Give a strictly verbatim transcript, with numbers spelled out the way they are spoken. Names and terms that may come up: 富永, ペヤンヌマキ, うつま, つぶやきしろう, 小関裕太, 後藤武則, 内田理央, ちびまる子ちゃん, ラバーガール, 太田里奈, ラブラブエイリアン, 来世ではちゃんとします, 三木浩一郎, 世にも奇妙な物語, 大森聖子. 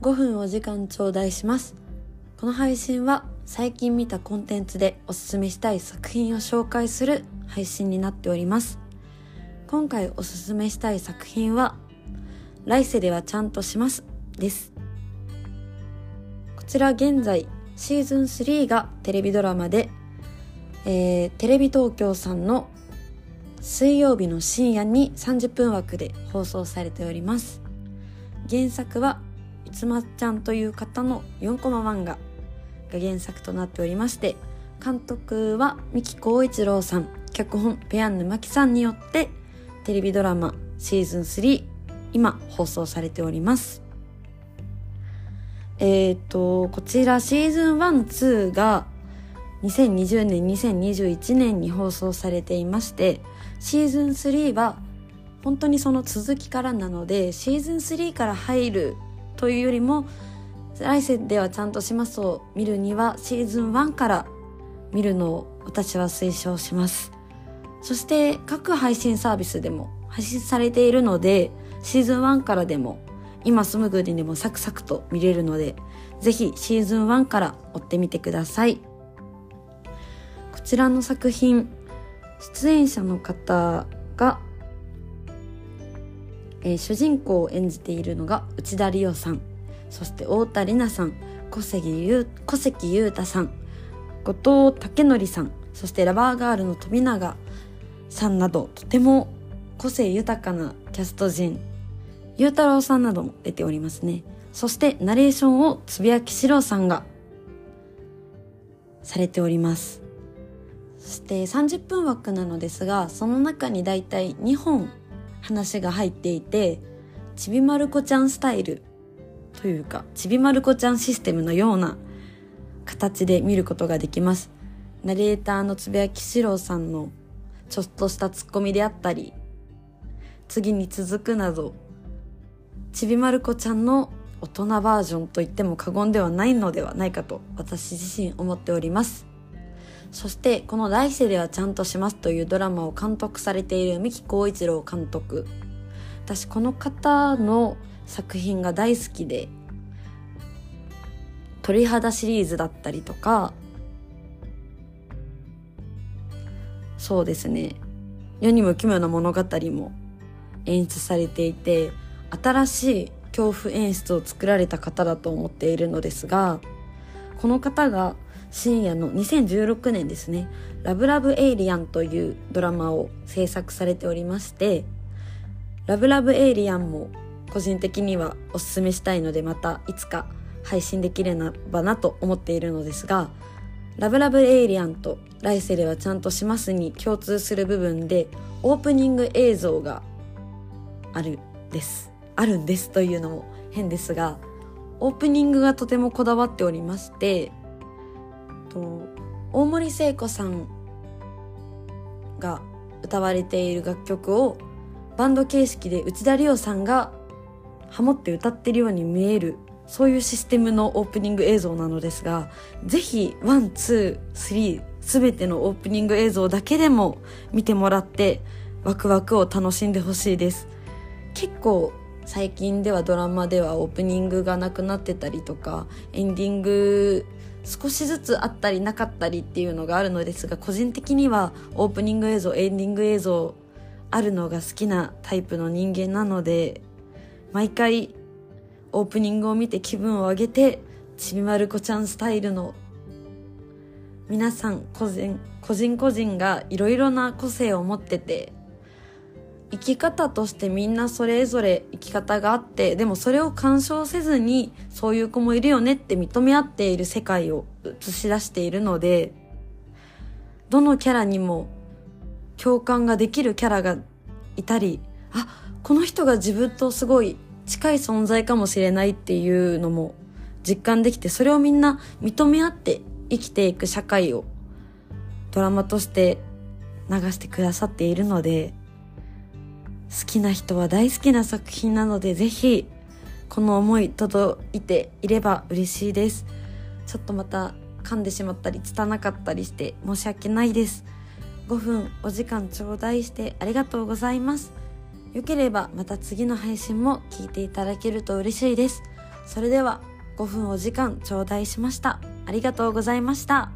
ごふんお時間頂戴します。この配信は最近見たコンテンツでおすすめしたい作品を紹介する配信になっております。今回おすすめしたい作品は来世ではちゃんとしますです。こちら現在シーズンスリーがテレビドラマで、えー、テレビ東京さんの水曜日の深夜にさんじゅっぷん枠で放送されております。原作はうつまちゃんという方のよんコマ漫画が原作となっておりまして、監督は三木浩一郎さん、脚本ペヤンヌマキさんによってテレビドラマシーズンスリー今放送されております。えーとこちらシーズンワン、ツーがにせんにじゅうねん、にせんにじゅういちねんに放送されていまして、シーズンスリーは本当にその続きからなので、シーズンスリーから入るというよりも来世ではちゃんとしますを見るにはシーズンワンから見るのを私は推奨します。そして各配信サービスでも配信されているので、シーズンワンからでも今すぐにでもサクサクと見れるので、ぜひシーズンワンから追ってみてください。こちらの作品、出演者の方が、えー、主人公を演じているのが内田理央さん、そして太田里奈さん、小関裕太さん、後藤武則さん、そしてラバーガールの富永さんなど、とても個性豊かなキャスト陣、裕太郎さんなども出ておりますね。そしてナレーションをつぶやきしろうさんがされております。そしてさんじゅっぷん枠なのですが、その中にだいたいにほん話が入っていて、ちびまる子ちゃんスタイルというか、ちびまる子ちゃんシステムのような形で見ることができます。ナレーターのつぶやきしろうさんのちょっとしたツッコミであったり、次に続くなど、ちびまる子ちゃんの大人バージョンと言っても過言ではないのではないかと私自身思っております。そしてこの来世ではちゃんとしますというドラマを監督されている三木浩一郎監督、私この方の作品が大好きで、鳥肌シリーズだったりとか、そうですね、世にも奇妙な物語も演出されていて、新しい恐怖演出を作られた方だと思っているのですが、この方が深夜のにせんじゅうろくねんですね、ラブラブエイリアンというドラマを制作されておりまして、ラブラブエイリアンも個人的にはおすすめしたいので、またいつか配信できればなと思っているのですが、ラブラブエイリアンと来世ではちゃんとしますに共通する部分で、オープニング映像があるですあるんですというのも変ですが、オープニングがとてもこだわっておりまして、と大森聖子さんが歌われている楽曲をバンド形式で内田理央さんがハモって歌ってるように見える、そういうシステムのオープニング映像なのですが、ぜひワン、ツー、スリーすべてのオープニング映像だけでも見てもらってワクワクを楽しんでほしいです。結構最近ではドラマではオープニングがなくなってたりとか、エンディング少しずつあったりなかったりっていうのがあるのですが、個人的にはオープニング映像、エンディング映像あるのが好きなタイプの人間なので、毎回オープニングを見て気分を上げて、ちびまる子ちゃんスタイルの皆さん個人個人個人がいろいろな個性を持ってて、生き方としてみんなそれぞれ生き方があって、でもそれを干渉せずに、そういう子もいるよねって認め合っている世界を映し出しているので、どのキャラにも共感ができるキャラがいたり、あ、この人が自分とすごい近い存在かもしれないっていうのも実感できて、それをみんな認め合って生きていく社会をドラマとして流してくださっているので、好きな人は大好きな作品なので、ぜひこの思い届いていれば嬉しいです。ちょっとまた噛んでしまったり拙かったりして申し訳ないです。ごふんお時間頂戴してありがとうございます。よければまた次の配信も聞いていただけると嬉しいです。それではごふんお時間頂戴しました。ありがとうございました。